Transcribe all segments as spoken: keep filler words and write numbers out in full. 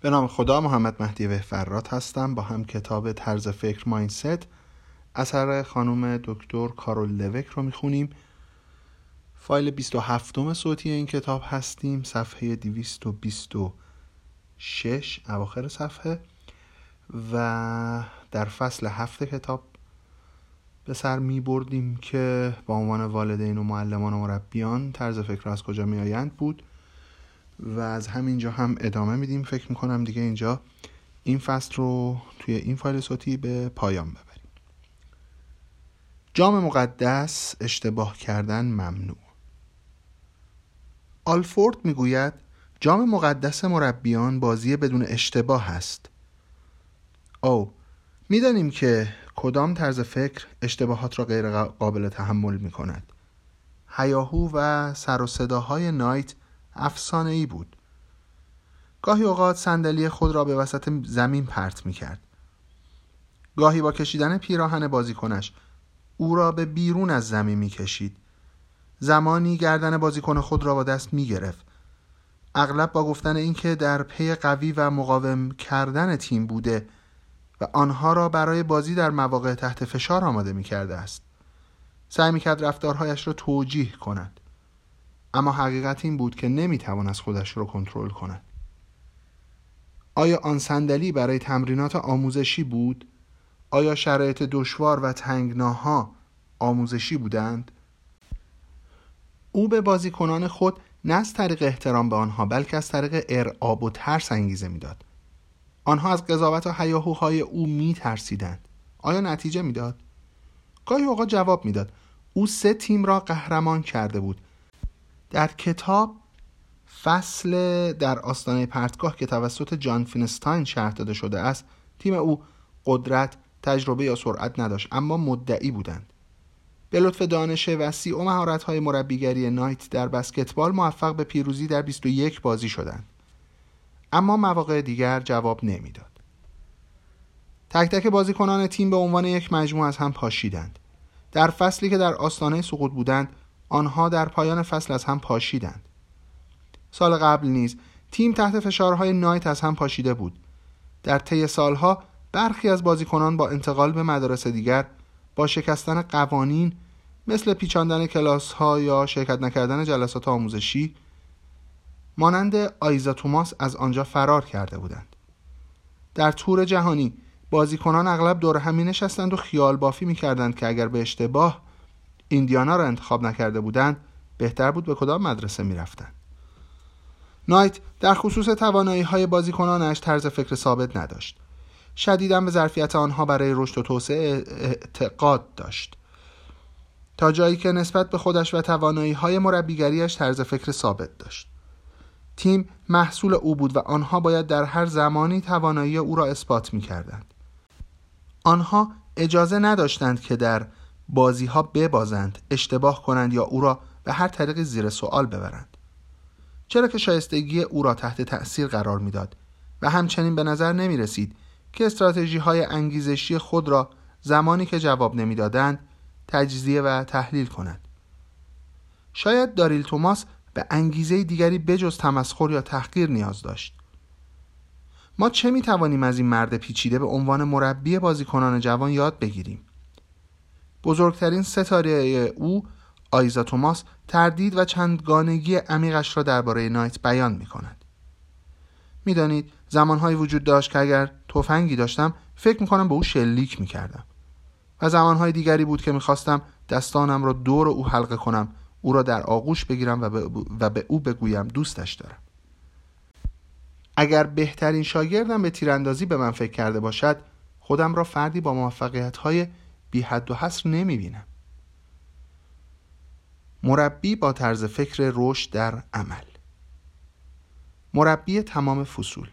به نام خدا، محمد مهدی وهفرات هستم. با هم کتاب طرز فکر مایندست اثر خانم دکتر کارول لوک رو میخونیم. فایل بیست و هفتم صوتی این کتاب هستیم، صفحه دویست و بیست و شش اواخر صفحه، و در فصل هفت کتاب به سر می بردیم که با عنوان والدین و معلمان و مربیان طرز فکر از کجا می آیند بود و از همینجا هم ادامه میدیم. فکر میکنم دیگه اینجا این فصل رو توی این فایل صوتی به پایان ببریم. جام مقدس، اشتباه کردن ممنوع. آلفورد میگوید جام مقدس مربیان بازی بدون اشتباه است. او میدانیم که کدام طرز فکر اشتباهات را غیر قابل تحمل میکند. هیاهو و سر و صداهای نایت افسانه‌ای بود. گاهی اوقات صندلی خود را به وسط زمین پرت میکرد. گاهی با کشیدن پیراهن بازیکنش او را به بیرون از زمین میکشید. زمانی گردن بازیکن خود را با دست میگرفت. اغلب با گفتن اینکه در پی قوی و مقاوم کردن تیم بوده و آنها را برای بازی در مواقع تحت فشار آماده میکرده است، سعی میکرد رفتارهایش را توجیه کند. اما حقیقت این بود که نمیتوانست خودش را کنترل کند. آیا آن صندلی برای تمرینات آموزشی بود؟ آیا شرایط دشوار و تنگناها آموزشی بودند؟ او به بازیکنان خود نه از طریق احترام به آنها، بلکه از طریق ارعاب و ترس انگیزه میداد. آنها از قضاوت و هیاهوهای او می ترسیدند. آیا نتیجه می داد؟ گاهی اوقات جواب می داد. او سه تیم را قهرمان کرده بود. در کتاب فصل در آستانه پرتگاه که توسط جان فینستاین شرح داده شده است، تیم او قدرت، تجربه یا سرعت نداشت، اما مدعی بودند. به لطف دانش وسیع و مهارت‌های مربیگری نایت در بسکتبال موفق به پیروزی در بیست و یک بازی شدند. اما مواقع دیگر جواب نمیداد. تک تک بازیکنان تیم به عنوان یک مجموعه از هم پاشیدند. در فصلی که در آستانه سقوط بودند، آنها در پایان فصل از هم پاشیدند. سال قبل نیز تیم تحت فشارهای نایت از هم پاشیده بود. در طی سالها برخی از بازیکنان با انتقال به مدارس دیگر، با شکستن قوانین مثل پیچاندن کلاس‌ها یا شرکت نکردن جلسات آموزشی، مانند آیزا توماس از آنجا فرار کرده بودند. در تور جهانی بازیکنان اغلب دور هم نشستند و خیال بافی می‌کردند که اگر به اشتباه ایندیانا را انتخاب نکرده بودند، بهتر بود به کدام مدرسه می‌رفتند. نایت در خصوص توانایی‌های بازیکنانش طرز فکر ثابت نداشت. شدیداً به ظرفیت آنها برای رشد و توسعه اعتقاد داشت، تا جایی که نسبت به خودش و توانایی‌های مربیگریش طرز فکر ثابت داشت. تیم محصول او بود و آنها باید در هر زمانی توانایی او را اثبات می‌کردند. آنها اجازه نداشتند که در بازی‌ها ببازند، اشتباه کنند یا او را به هر طریقی زیر سوال ببرند، چرا که شایستگی او را تحت تأثیر قرار می‌داد و همچنین به نظر نمی‌رسید که استراتژی‌های انگیزشی خود را زمانی که جواب نمی‌دادند تجزیه و تحلیل کنند. شاید داریل توماس به انگیزه دیگری بجز تمسخر یا تحقیر نیاز داشت. ما چه می‌توانیم از این مرد پیچیده به عنوان مربی بازیکنان جوان یاد بگیریم؟ بزرگترین ستاره او، آیزا توماس، تردید و چندگانگی عمیقش را درباره نایت بیان می‌کند. می‌دانید زمان‌هایی وجود داشت که اگر تفنگی داشتم فکر می‌کنم به او شلیک می‌کردم، و زمان‌های دیگری بود که می‌خواستم دستانم را دور او حلقه کنم، او را در آغوش بگیرم و به, و به او بگویم دوستش دارم. اگر بهترین شاگردم به تیراندازی به من فکر کرده باشد، خودم را فردی با موفقیت‌های بی حد و حصر نمی‌بینم. مربی با طرز فکر رشد در عمل. مربی تمام فصول.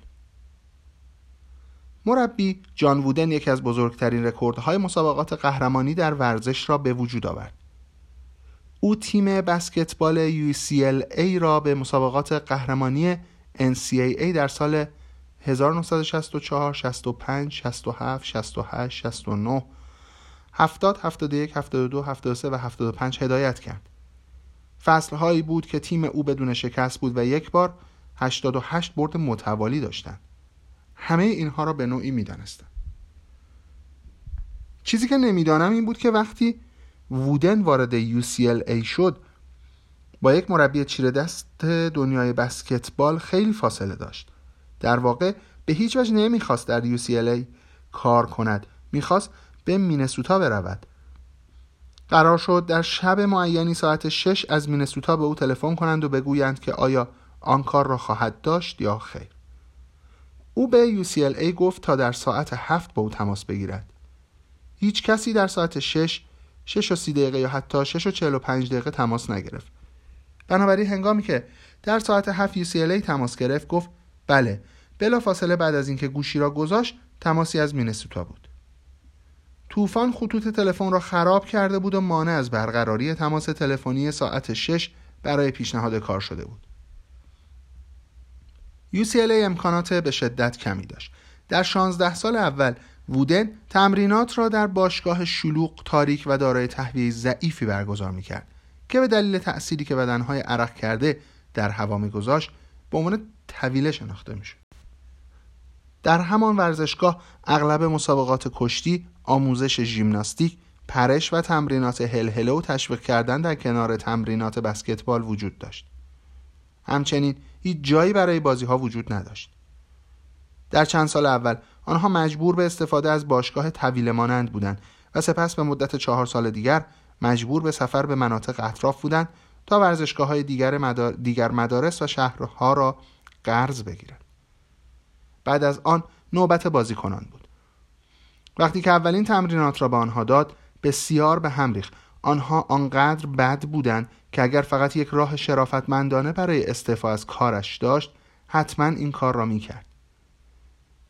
مربی جان وودن یکی از بزرگترین رکوردهای مسابقات قهرمانی در ورزش را به وجود آورد. او تیم بسکتبال یو سی ال ای را به مسابقات قهرمانی ان سی ای ای در سال هزار و نهصد و شصت و چهار، شصت و پنج، شصت و هفت، شصت و هشت، شصت و نه، هفتاد، هفتاد و یک، هفتاد و دو، هفتاد و سه و هفتاد و پنج هدایت کرد. فصلهایی بود که تیم او بدون شکست بود و یک بار هشتاد و هشت برد متوالی داشتند. همه اینها را به نوعی میدانستم. چیزی که نمیدانم این بود که وقتی وودن وارد یو سی ال ای شد با یک مربی چیره دست دنیای بسکتبال خیلی فاصله داشت. در واقع به هیچ وجه نمیخواست در یو سی ال ای کار کند، میخواست به مینسوتا برود. قرار شد در شب معینی ساعت شش از مینسوتا به او تلفن کنند و بگویند که آیا آن کار را خواهد داشت یا خیر. او به یو سی ال ای گفت تا در ساعت هفت با او تماس بگیرد. هیچ کسی در ساعت شش، شش و سی دقیقه یا حتی شش و چهل و پنج دقیقه تماس نگرفت. بنابراین هنگامی که در ساعت هفت یو سی ال ای تماس گرفت گفت بله، بلافاصله بعد از اینکه گوشی را گذاشت تماسی از مینسوتا بود. طوفان خطوط تلفن را خراب کرده بود و مانع از برقراری تماس تلفنی ساعت شش برای پیشنهاد کار شده بود. یو سی ال ای امکانات به شدت کمی داشت. در شانزده سال اول وودن تمرینات را در باشگاه شلوغ، تاریک و دارای تهویه ضعیفی برگزار می‌کرد که به دلیل تأثیری که بدنهای عرق کرده در هوا می‌گذاشت به عنوان طویله شناخته می‌شد. در همان ورزشگاه اغلب مسابقات کشتی، آموزش ژیمناستیک، پرش و تمرینات هلهله و تشویق کردن در کنار تمرینات بسکتبال وجود داشت. همچنین هیچ جایی برای بازی‌ها وجود نداشت. در چند سال اول آنها مجبور به استفاده از باشگاه طویله مانند بودند و سپس به مدت چهار سال دیگر مجبور به سفر به مناطق اطراف بودند تا ورزشگاه‌های دیگر مدار... دیگر مدارس و شهرها را قرض بگیرند. بعد از آن نوبت بازیکنان بود. وقتی که اولین تمرینات را به آنها داد، بسیار به هم ریخت. آنها آنقدر بد بودند که اگر فقط یک راه شرافتمندانه برای استعفا از کارش داشت، حتما این کار را می‌کرد.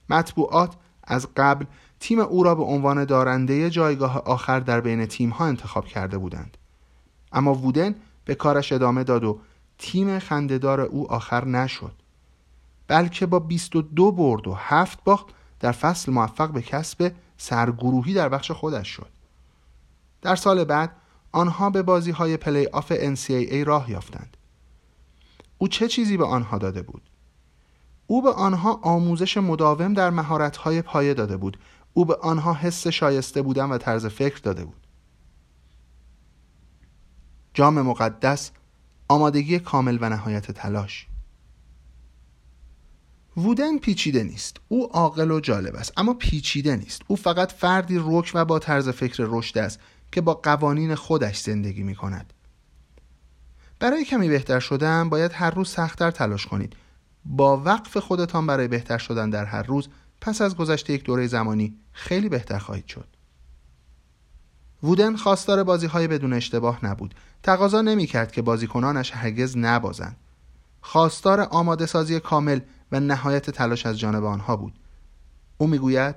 مطبوعات از قبل تیم او را به عنوان دارنده جایگاه آخر در بین تیم‌ها انتخاب کرده بودند. اما وودن به کارش ادامه داد و تیم خنده‌دار او آخر نشد، بلکه با بیست و دو برد و هفت باخت در فصل موفق به کسب سرگروهی در بخش خودش شد. در سال بعد آنها به بازی‌های پلی آف ان سی ای ای راه یافتند. او چه چیزی به آنها داده بود؟ او به آنها آموزش مداوم در مهارت‌های پایه داده بود. او به آنها حس شایسته بودن و طرز فکر داده بود. جام مقدس، آمادگی کامل و نهایت تلاش. وودن پیچیده نیست. او عاقل و جالب است، اما پیچیده نیست. او فقط فردی رک و با طرز فکر رشد است که با قوانین خودش زندگی می کند. برای کمی بهتر شدن باید هر روز سخت‌تر تلاش کنید. با وقف خودتان برای بهتر شدن در هر روز، پس از گذشت یک دوره زمانی خیلی بهتر خواهید شد. وودن خواستار بازی‌های بدون اشتباه نبود. تقاضا نمی‌کرد که بازیکنانش هرگز نبازند. خواستار آماده سازی کامل و نهایت تلاش از جانب آنها بود. او میگوید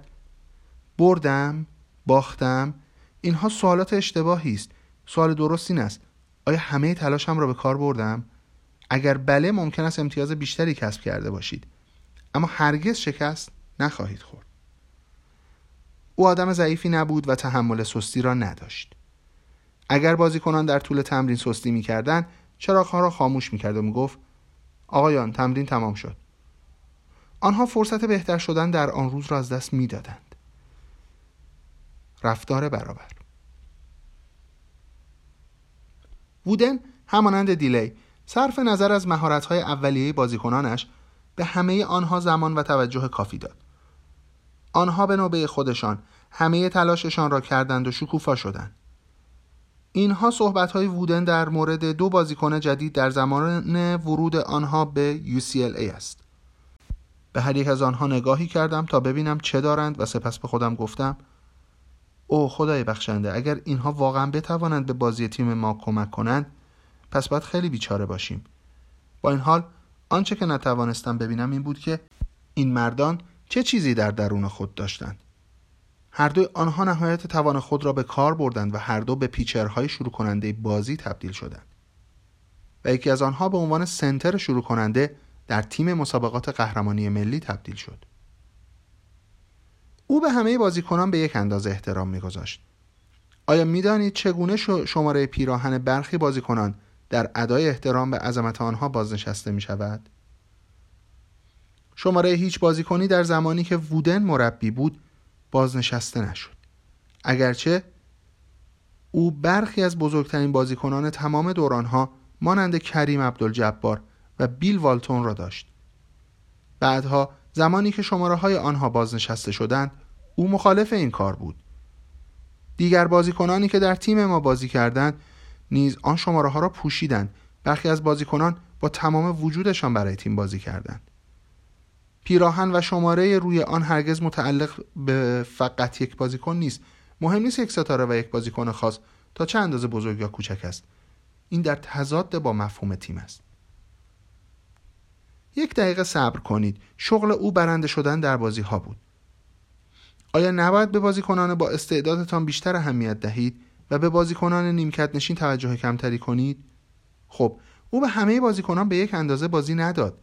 بردم، باختم، اینها سوالات اشتباهی است. سوال درست این است: آیا همه تلاشم را به کار بردم؟ اگر بله، ممکن است امتیاز بیشتری کسب کرده باشید، اما هرگز شکست نخواهید خورد. او آدم ضعیفی نبود و تحمل سستی را نداشت. اگر بازیکنان در طول تمرین سستی می‌کردند، چراغ‌ها را خاموش می‌کرد و می‌گفت آقایان، تمرین تمام شد. آنها فرصت بهتر شدن در آن روز را از دست می‌دادند. رفتار برابر. وودن همانند دیلی، صرف نظر از مهارت‌های اولیه بازیکنانش، به همه آنها زمان و توجه کافی داد. آنها به نوبه خودشان همه تلاششان را کردند و شکوفا شدند. اینها صحبت‌های وودن در مورد دو بازیکن جدید در زمان ورود آنها به یو سی ال ای است. به هر یک از آنها نگاهی کردم تا ببینم چه دارند و سپس به خودم گفتم او خدای بخشنده، اگر اینها واقعا بتوانند به بازی تیم ما کمک کنند، پس باید خیلی بیچاره باشیم. با این حال آنچه که نتوانستم ببینم این بود که این مردان چه چیزی در درون خود داشتند. هر دوی آنها نهایت توان خود را به کار بردند و هر دو به پیچرهای شروع کننده بازی تبدیل شدند و یکی از آنها به عنوان سنتر شروع کننده در تیم مسابقات قهرمانی ملی تبدیل شد. او به همه بازیکنان به یک اندازه احترام می‌گذاشت. آیا می‌دانید چگونه شماره پیراهن برخی بازیکنان در ادای احترام به عظمت آنها بازنشسته می‌شود؟ شماره هیچ بازیکنی در زمانی که وودن مربی بود بازنشسته نشد. اگرچه او برخی از بزرگترین بازیکنان تمام دورانها مانند کریم عبدالجبار و بیل والتون را داشت. بعدها زمانی که شماره های آنها بازنشسته شدند، او مخالف این کار بود. دیگر بازیکنانی که در تیم ما بازی کردند نیز آن شماره ها را پوشیدند. برخی از بازیکنان با تمام وجودشان برای تیم بازی کردند. پیراهن و شماره روی آن هرگز متعلق به فقط یک بازیکن نیست. مهم نیست یک ستاره و یک بازیکن خاص تا چه اندازه بزرگ یا کوچک است. این در تضاد با مفهوم تیم است. یک دقیقه صبر کنید. شغل او برنده شدن در بازی ها بود. آیا نباید به بازیکنان با استعدادتان بیشتر اهمیت دهید و به بازیکنان نیمکت نشین توجه کمتری کنید؟ خب، او به همه بازیکنان به یک اندازه بازی نداد،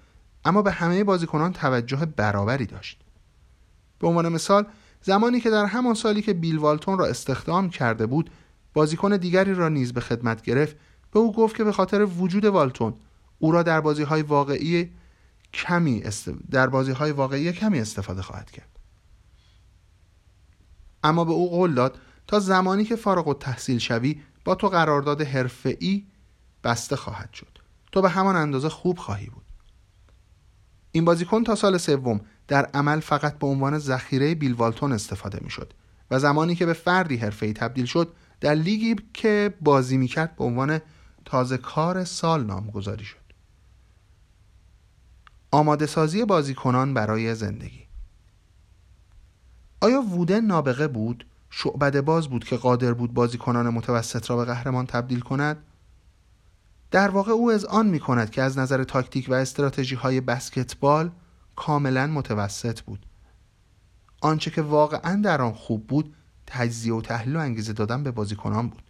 اما به همه بازیکنان توجه برابری داشت. به عنوان مثال، زمانی که در همان سالی که بیل والتون را استخدام کرده بود، بازیکن دیگری را نیز به خدمت گرفت، به او گفت که به خاطر وجود والتون، او را در بازی‌های واقعی کمی است... در بازی‌های واقعی کمی استفاده خواهد کرد. اما به او قول داد تا زمانی که فارغ التحصیل شوی با تو قرارداد حرفه‌ای بسته خواهد شد. تو به همان اندازه خوب خواهی بود. این بازیکن تا سال سوم در عمل فقط به عنوان ذخیره بیل والتون استفاده می‌شد و زمانی که به فردی حرفه‌ای تبدیل شد، در لیگی که بازی می‌کرد به عنوان تازه کار سال نامگذاری شد. آماده سازی بازیکنان برای زندگی. آیا وودن نابغه بود؟ شعبده باز بود که قادر بود بازیکنان متوسط را به قهرمان تبدیل کند؟ در واقع او از آن می کند که از نظر تاکتیک و استراتژی های بسکتبال کاملا متوسط بود. آنچه که واقعا در آن خوب بود تجزیه و تحلیل و انگیزه دادن به بازیکنان بود.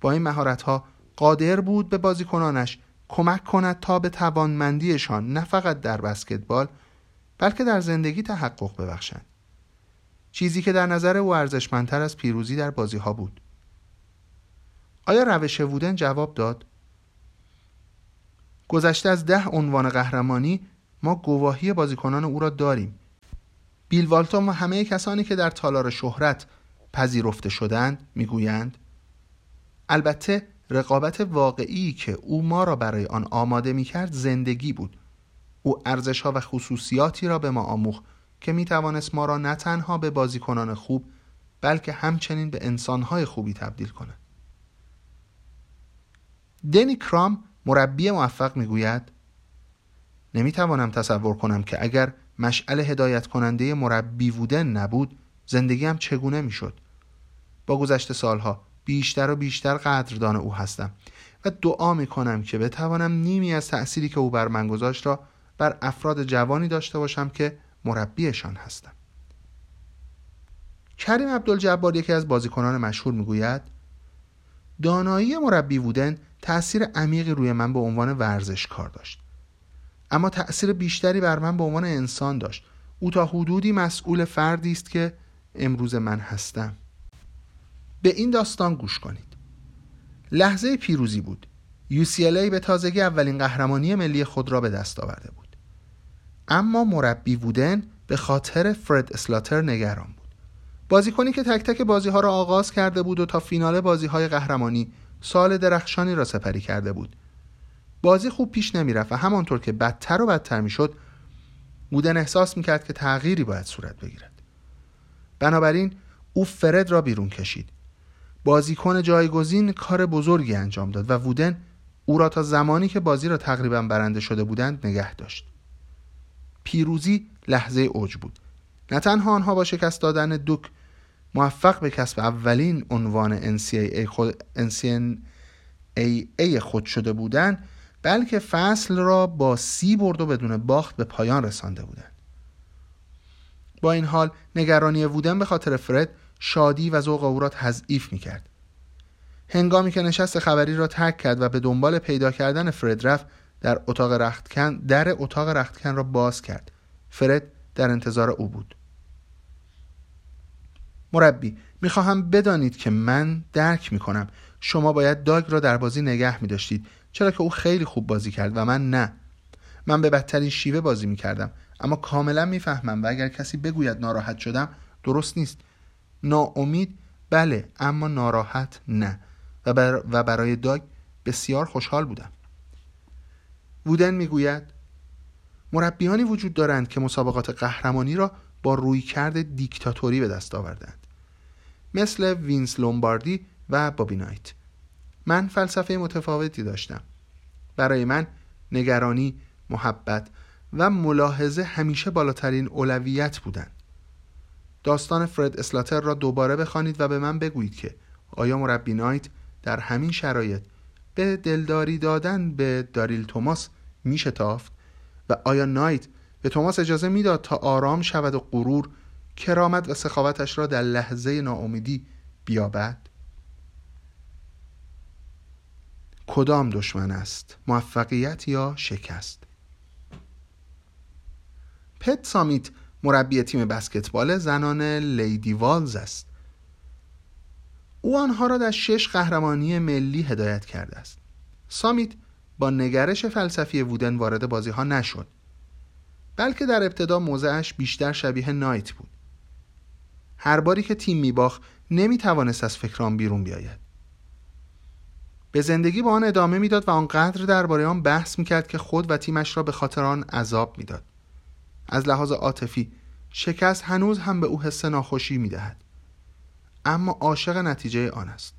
با این مهارت ها قادر بود به بازیکنانش کمک کند تا به توانمندیشان نه فقط در بسکتبال بلکه در زندگی تحقق ببخشند. چیزی که در نظر او ارزشمندتر از پیروزی در بازی ها بود. آیا روش وودن جواب داد؟ گذشته از ده عنوان قهرمانی ما گواهی بازیکنان او را داریم. بیل والتون و همه کسانی که در تالار شهرت پذیرفته شدند میگویند. البته رقابت واقعی که او ما را برای آن آماده میکرد زندگی بود. او ارزش ها و خصوصیاتی را به ما آموخت که میتوانست ما را نه تنها به بازیکنان خوب بلکه همچنین به انسانهای خوبی تبدیل کند. دنی کرام مربی موفق میگوید: نمیتوانم تصور کنم که اگر مشعل هدایت کننده مربی وودن نبود زندگیم چگونه میشد. با گذشت سالها بیشتر و بیشتر قدردان او هستم و دعا میکنم که بتوانم نیمی از تأثیری که او بر من گذاشت را بر افراد جوانی داشته باشم که مربیشان هستم. کریم عبدالجبار یکی از بازیکنان مشهور میگوید: دانایی مربی وودن تأثیر عمیقی روی من به عنوان ورزشکار داشت، اما تأثیر بیشتری بر من به عنوان انسان داشت. او تا حدودی مسئول فردی است که امروز من هستم. به این داستان گوش کنید. لحظه پیروزی بود. یو سی ال ای به تازگی اولین قهرمانی ملی خود را به دست آورده بود. اما مربی وودن به خاطر فرد اسلاتر نگران بود. بازیکنی که تک تک بازی‌ها را آغاز کرده بود و تا فینال بازی‌های قهرمانی سال درخشانی را سپری کرده بود. بازی خوب پیش نمی‌رفت و همانطور که بدتر و بدتر می‌شد، وودن احساس می‌کرد که تغییری باید صورت بگیرد. بنابراین او فرد را بیرون کشید. بازیکن جایگزین کار بزرگی انجام داد و وودن او را تا زمانی که بازی را تقریباً برنده شده بودند نگه داشت. پیروزی لحظه اوج بود. نه تنها آنها با شکست دادن دوک موفق به کسب اولین عنوان ان سی ای ای خود, ان سی ای ای خود شده بودند، بلکه فصل را با سی برد و بدون باخت به پایان رسانده بودند. با این حال نگرانی وودن به خاطر فرد شادی و ذوق او را تضعیف می‌کرد. هنگامی که نشست خبری را ترک کرد و به دنبال پیدا کردن فرد رفت، در اتاق رختکن در اتاق رختکن را باز کرد. فرد در انتظار او بود. مربی: میخواهم بدانید که من درک میکنم شما باید داگ را در بازی نگه میداشتید، چرا که او خیلی خوب بازی کرد و من نه. من به بدترین شیوه بازی میکردم، اما کاملا میفهمم و اگر کسی بگوید ناراحت شدم درست نیست. ناامید بله، اما ناراحت نه، و, بر و برای داگ بسیار خوشحال بودم. وودن میگوید مربیانی وجود دارند که مسابقات قهرمانی را با رویکرد دیکتاتوری به دست آوردند، مثل وینس لومباردی و بابی نایت. من فلسفه متفاوتی داشتم. برای من نگرانی، محبت و ملاحظه همیشه بالاترین اولویت بودند. داستان فرد اسلاتر را دوباره بخوانید و به من بگویید که آیا مربی نایت در همین شرایط به دلداری دادن به داریل توماس میشتافت و آیا نایت به توماس اجازه میداد تا آرام شود و غرور، کرامت و سخاوتش را در لحظه ناامیدی بیابد؟ کدام دشمن است، موفقیت یا شکست؟ پت سامیت مربی تیم بسکتبال زنان لیدی والز است. او آنها را در شش قهرمانی ملی هدایت کرده است. سامیت با نگرش فلسفی وودن وارد بازی ها نشد، بلکه در ابتدا موضعش بیشتر شبیه نایت بود. هر باری که تیم میباخت نمیتوانست از فکران بیرون بیاید. به زندگی با آن ادامه میداد و آنقدر درباره آن بحث میکرد که خود و تیمش را به خاطر آن عذاب میداد. از لحاظ عاطفی شکست هنوز هم به او حس ناخوشی میدهد، اما عاشق نتیجه آن است.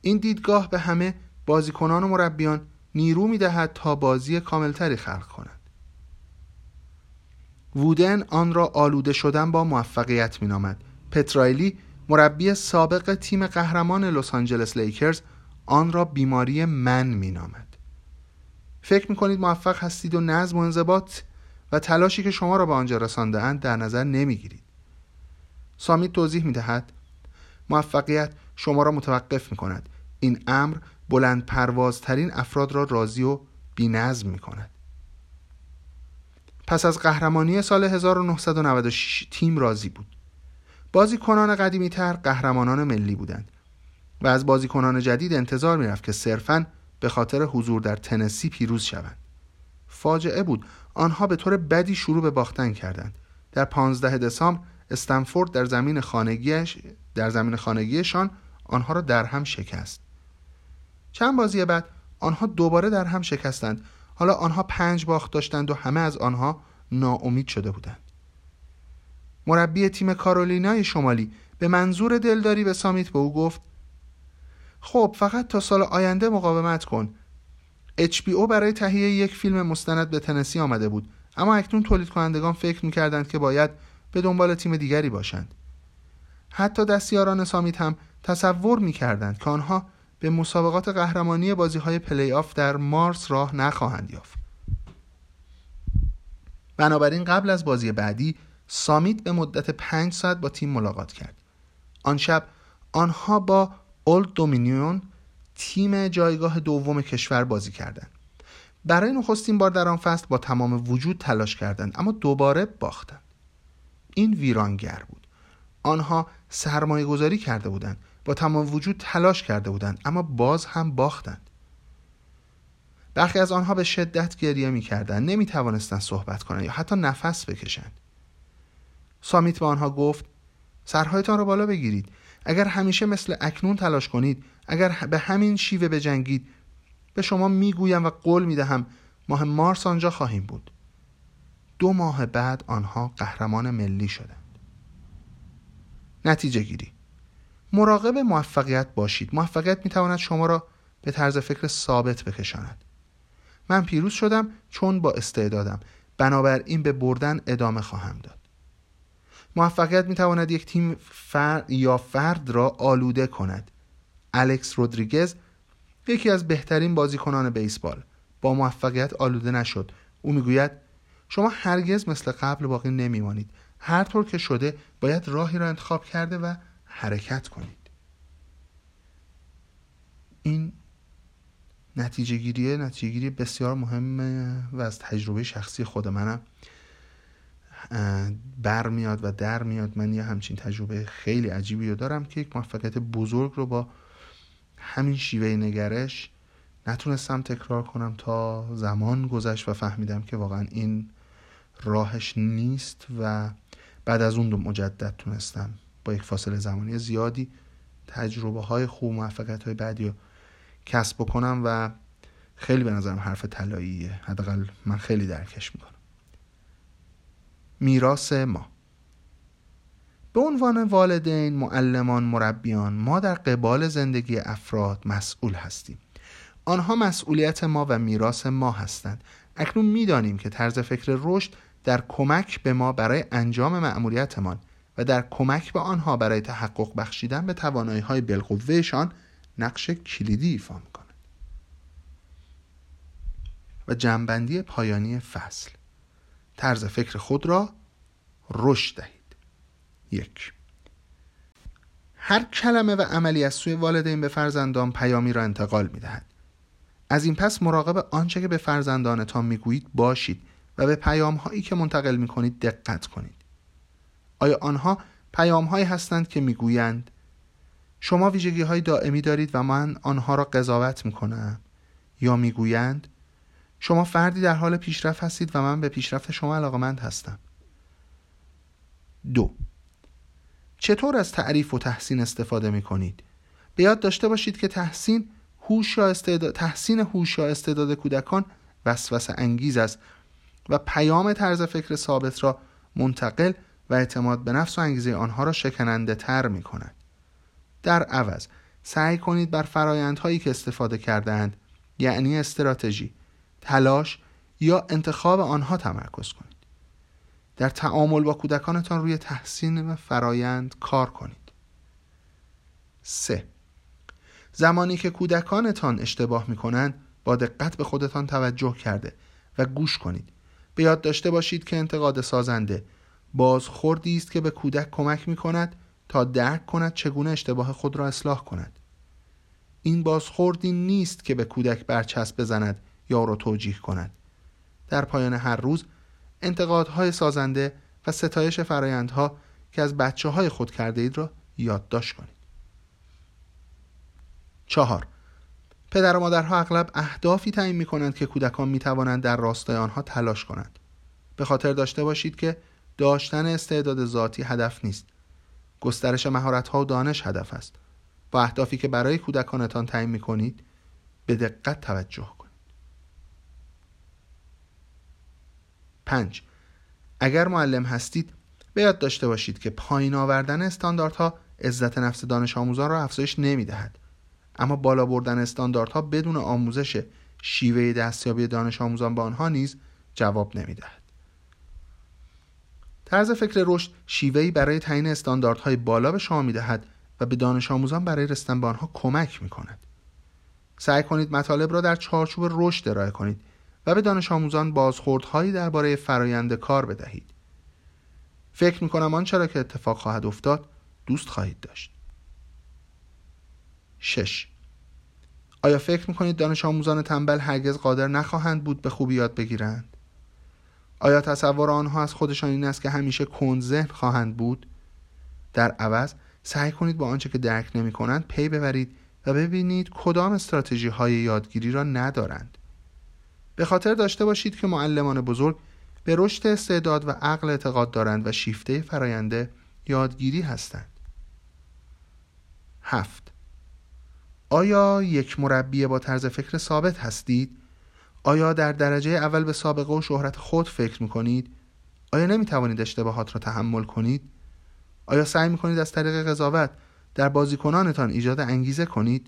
این دیدگاه به همه بازیکنان و مربیان نیرو میدهد تا بازی کاملتری خلق کنند. وودن آن را آلوده شدن با موفقیت مینامد. پترایلی مربی سابق تیم قهرمان لس آنجلس لیکرز آن را بیماری من مینامد. فکر میکنید موفق هستید و نظم و انضباط و تلاشی که شما را به آنجا رسانده‌اند در نظر نمیگیرید. سامیت توضیح میدهد موفقیت شما را متوقف میکند. این امر بلند پروازترین افراد را راضی و بی‌نظم میکند. پس از قهرمانی سال هزار و نهصد و نود و شش تیم راضی بود. بازیکنان قدیمی‌تر قهرمانان ملی بودند و از بازیکنان جدید انتظار می‌رفت که صرفاً به خاطر حضور در تنسی پیروز شوند. فاجعه بود. آنها به طور بدی شروع به باختن کردند. در پانزدهم دسامبر استنفورد در زمین خانگیش در زمین خانگیشان آنها را در هم شکست. چند بازی بعد آنها دوباره در هم شکستند. حالا آنها پنج باخت داشتند و همه از آنها ناامید شده بودند. مربی تیم کارولینای شمالی به منظور دلداری به سامیت به او گفت خب فقط تا سال آینده مقاومت کن. اچ بی او برای تهیه یک فیلم مستند به تنسی آمده بود، اما اکنون تولید کنندگان فکر می‌کردند که باید به دنبال تیم دیگری باشند. حتی دستیاران سامیت هم تصور می‌کردند که آنها به مسابقات قهرمانی بازی‌های پلی آف در مارس راه نخواهند یافت. بنابراین قبل از بازی بعدی سامیت به مدت پنج ساعت با تیم ملاقات کرد. آن شب آنها با اولد دومینیون تیم جایگاه دوم کشور بازی کردند. برای نخستین بار در آن فصل با تمام وجود تلاش کردند، اما دوباره باختند. این ویرانگر بود. آنها سرمایه گذاری کرده بودند، با تمام وجود تلاش کرده بودند، اما باز هم باختند. برخی از آنها به شدت گریه می کردند، نمی توانستند صحبت کنند یا حتی نفس بکشند. سامیت به آنها گفت سرهایتان را بالا بگیرید. اگر همیشه مثل اکنون تلاش کنید، اگر به همین شیوه بجنگید، به شما میگویم و قول میدهم ماه مارس آنجا خواهیم بود. دو ماه بعد آنها قهرمان ملی شدند. نتیجه گیری: مراقب موفقیت باشید. موفقیت میتواند شما را به طرز فکر ثابت بکشاند. من پیروز شدم چون با استعدادم، بنابراین به بردن ادامه خواهم داد. موفقیت میتواند یک تیم فرد یا فرد را آلوده کند. الکس رودریگز یکی از بهترین بازیکنان بیسبال با موفقیت آلوده نشد. او میگوید شما هرگز مثل قبل باقی نمیمانید. هر طور که شده باید راهی را انتخاب کرده و حرکت کنید. این نتیجه گیریه نتیجه گیری بسیار مهمه و از تجربه شخصی خود منم برمیاد و در میاد. من یه همچین تجربه خیلی عجیبی رو دارم که یک موفقیت بزرگ رو با همین شیوه نگرش نتونستم تکرار کنم تا زمان گذشت و فهمیدم که واقعا این راهش نیست و بعد از اون دو مجدد تونستم با یک فاصله زمانی زیادی تجربه های خوب و موفقیت های بعدی رو کسب بکنم و خیلی به نظرم حرف طلاییه، حداقل من خیلی درکش میکنم. میراث ما به عنوان والدین، معلمان، مربیان، ما در قبال زندگی افراد مسئول هستیم. آنها مسئولیت ما و میراث ما هستند. اکنون میدانیم که طرز فکر رشد در کمک به ما برای انجام مأموریتمان و در کمک به آنها برای تحقق بخشیدن به توانایی‌های بالقوه‌شان نقش کلیدی ایفا می‌کند. و جنبندی پایانی فصل: طرز فکر خود را رشد دهید. یک. هر کلمه و عملی از سوی والدین به فرزندان پیامی را انتقال می‌دهد. از این پس مراقب آنچه که به فرزندانتان میگویید باشید و به پیام‌هایی که منتقل می‌کنید دقت کنید. آیا آنها پیام‌هایی هستند که می‌گویند شما ویژگی‌های دائمی دارید و من آنها را قضاوت می‌کنم، یا می‌گویند شما فردی در حال پیشرفت هستید و من به پیشرفت شما علاقه‌مند هستم؟ دو. چطور از تعریف و تحسین استفاده می‌کنید؟ به یاد داشته باشید که تحسین هوش یا استعداد تحسین هوش یا استعداد کودکان وسوسه انگیز است و پیام طرز فکر ثابت را منتقل و اعتماد به نفس و انگیزه آنها را شکننده تر می کند. در عوض سعی کنید بر فرایندهایی که استفاده کرده‌اند، یعنی استراتژی، تلاش یا انتخاب آنها تمرکز کنید. در تعامل با کودکانتان روی تحسین و فرایند کار کنید. سه. زمانی که کودکانتان اشتباه می‌کنند، با دقت به خودتان توجه کرده و گوش کنید. به یاد داشته باشید که انتقاد سازنده بازخوردی است که به کودک کمک می‌کند تا درک کند چگونه اشتباه خود را اصلاح کند. این بازخوردی نیست که به کودک برچسب بزند یا او را توجیه کند. در پایان هر روز، انتقادهای سازنده و ستایش فرایندها که از بچه‌های خود کرده اید را یادداشت کنید. چهار. پدر و مادرها اغلب اهدافی تعیین می‌کنند که کودکان می‌توانند در راستای آنها تلاش کنند. به خاطر داشته باشید که داشتن استعداد ذاتی هدف نیست. گسترش مهارت‌ها و دانش هدف است. با اهدافی که برای کودکانتان تعیین می‌کنید، به دقت توجه کنید. پنج. اگر معلم هستید، به یاد داشته باشید که پایین آوردن استانداردها عزت نفس دانش آموزان را افزایش نمی‌دهد. اما بالا بردن استانداردها بدون آموزش شیوه دستیابی دانش آموزان به آنها نیز جواب نمی‌دهد. طرز فکر رشد شیوهی برای تعیین استانداردهای بالا به شما می‌دهد و به دانش آموزان برای رسیدن به آنها کمک می‌کند. سعی کنید مطالب را در چارچوب رشد ارائه کنید و به دانش آموزان بازخوردهایی درباره فرآیند کار بدهید. فکر می‌کنم آنچه را که اتفاق خواهد افتاد دوست خواهید داشت. شش. آیا فکر می‌کنید دانش آموزان تنبل هرگز قادر نخواهند بود به خوبی یاد بگیرند؟ آیا تصور آنها از خودشان این است که همیشه کندذهن خواهند بود؟ در عوض سعی کنید با آنچه که درک نمی‌کنند پی ببرید و ببینید کدام استراتژی‌های یادگیری را ندارند. به خاطر داشته باشید که معلمان بزرگ به رشد استعداد و عقل اعتقاد دارند و شیفته فرآیند یادگیری هستند. هفت. آیا یک مربی با طرز فکر ثابت هستید؟ آیا در درجه اول به سابقه و شهرت خود فکر می‌کنید؟ آیا نمی‌توانید اشتباهات را تحمل کنید؟ آیا سعی می‌کنید از طریق قضاوت در بازیکنانتان ایجاد انگیزه کنید؟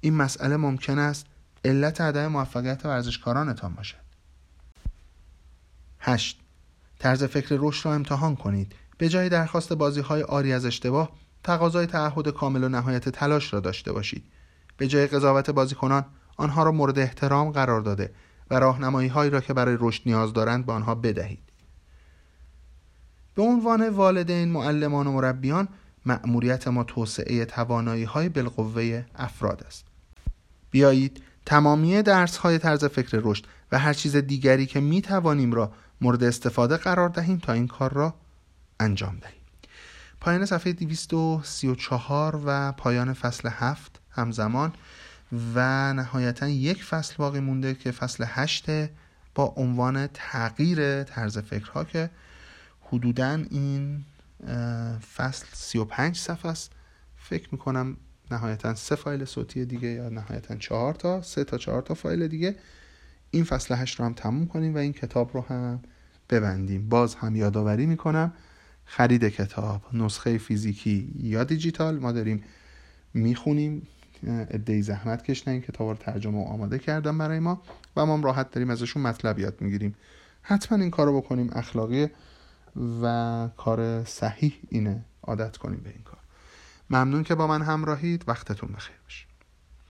این مسئله ممکن است علت عدم موفقیت ورزشکارانتان باشد. هشت. طرز فکر رشد را امتحان کنید. به جای درخواست بازی‌های عاری از اشتباه، تقاضای تعهد کامل و نهایت تلاش را داشته باشید. به جای قضاوت بازیکنان، آنها را مورد احترام قرار داده و راهنمایی‌هایی را که برای رشد نیاز دارند به آنها بدهید. به عنوان والدین، معلمان و مربیان، مأموریت ما توسعه توانایی‌های بالقوه افراد است. بیایید تمامی درس‌های طرز فکر رشد و هر چیز دیگری که می‌توانیم را مورد استفاده قرار دهیم تا این کار را انجام دهیم. پایان صفحه دویست و سی و چهار و پایان فصل هفت همزمان و نهایتا یک فصل باقی مونده که فصل هشت با عنوان تغییر طرز فکرها که حدوداً این فصل سی و پنج صفحه است. فکر میکنم نهایتاً سه فایل صوتی دیگه یا نهایتاً چهار تا سه تا چهار تا فایل دیگه این فصل هشت رو هم تموم کنیم و این کتاب رو هم ببندیم. باز هم یادآوری میکنم خرید کتاب، نسخه فیزیکی یا دیجیتال، ما داریم میخونیم، عده‌ای زحمت کشیدن کتاب رو ترجمه و آماده کردن برای ما و ما هم راحت داریم ازشون مطلب یاد میگیریم. حتما این کار رو بکنیم، اخلاقیه و کار صحیح اینه، عادت کنیم به این کار. ممنون که با من همراهید، وقتتون بخیر باشه.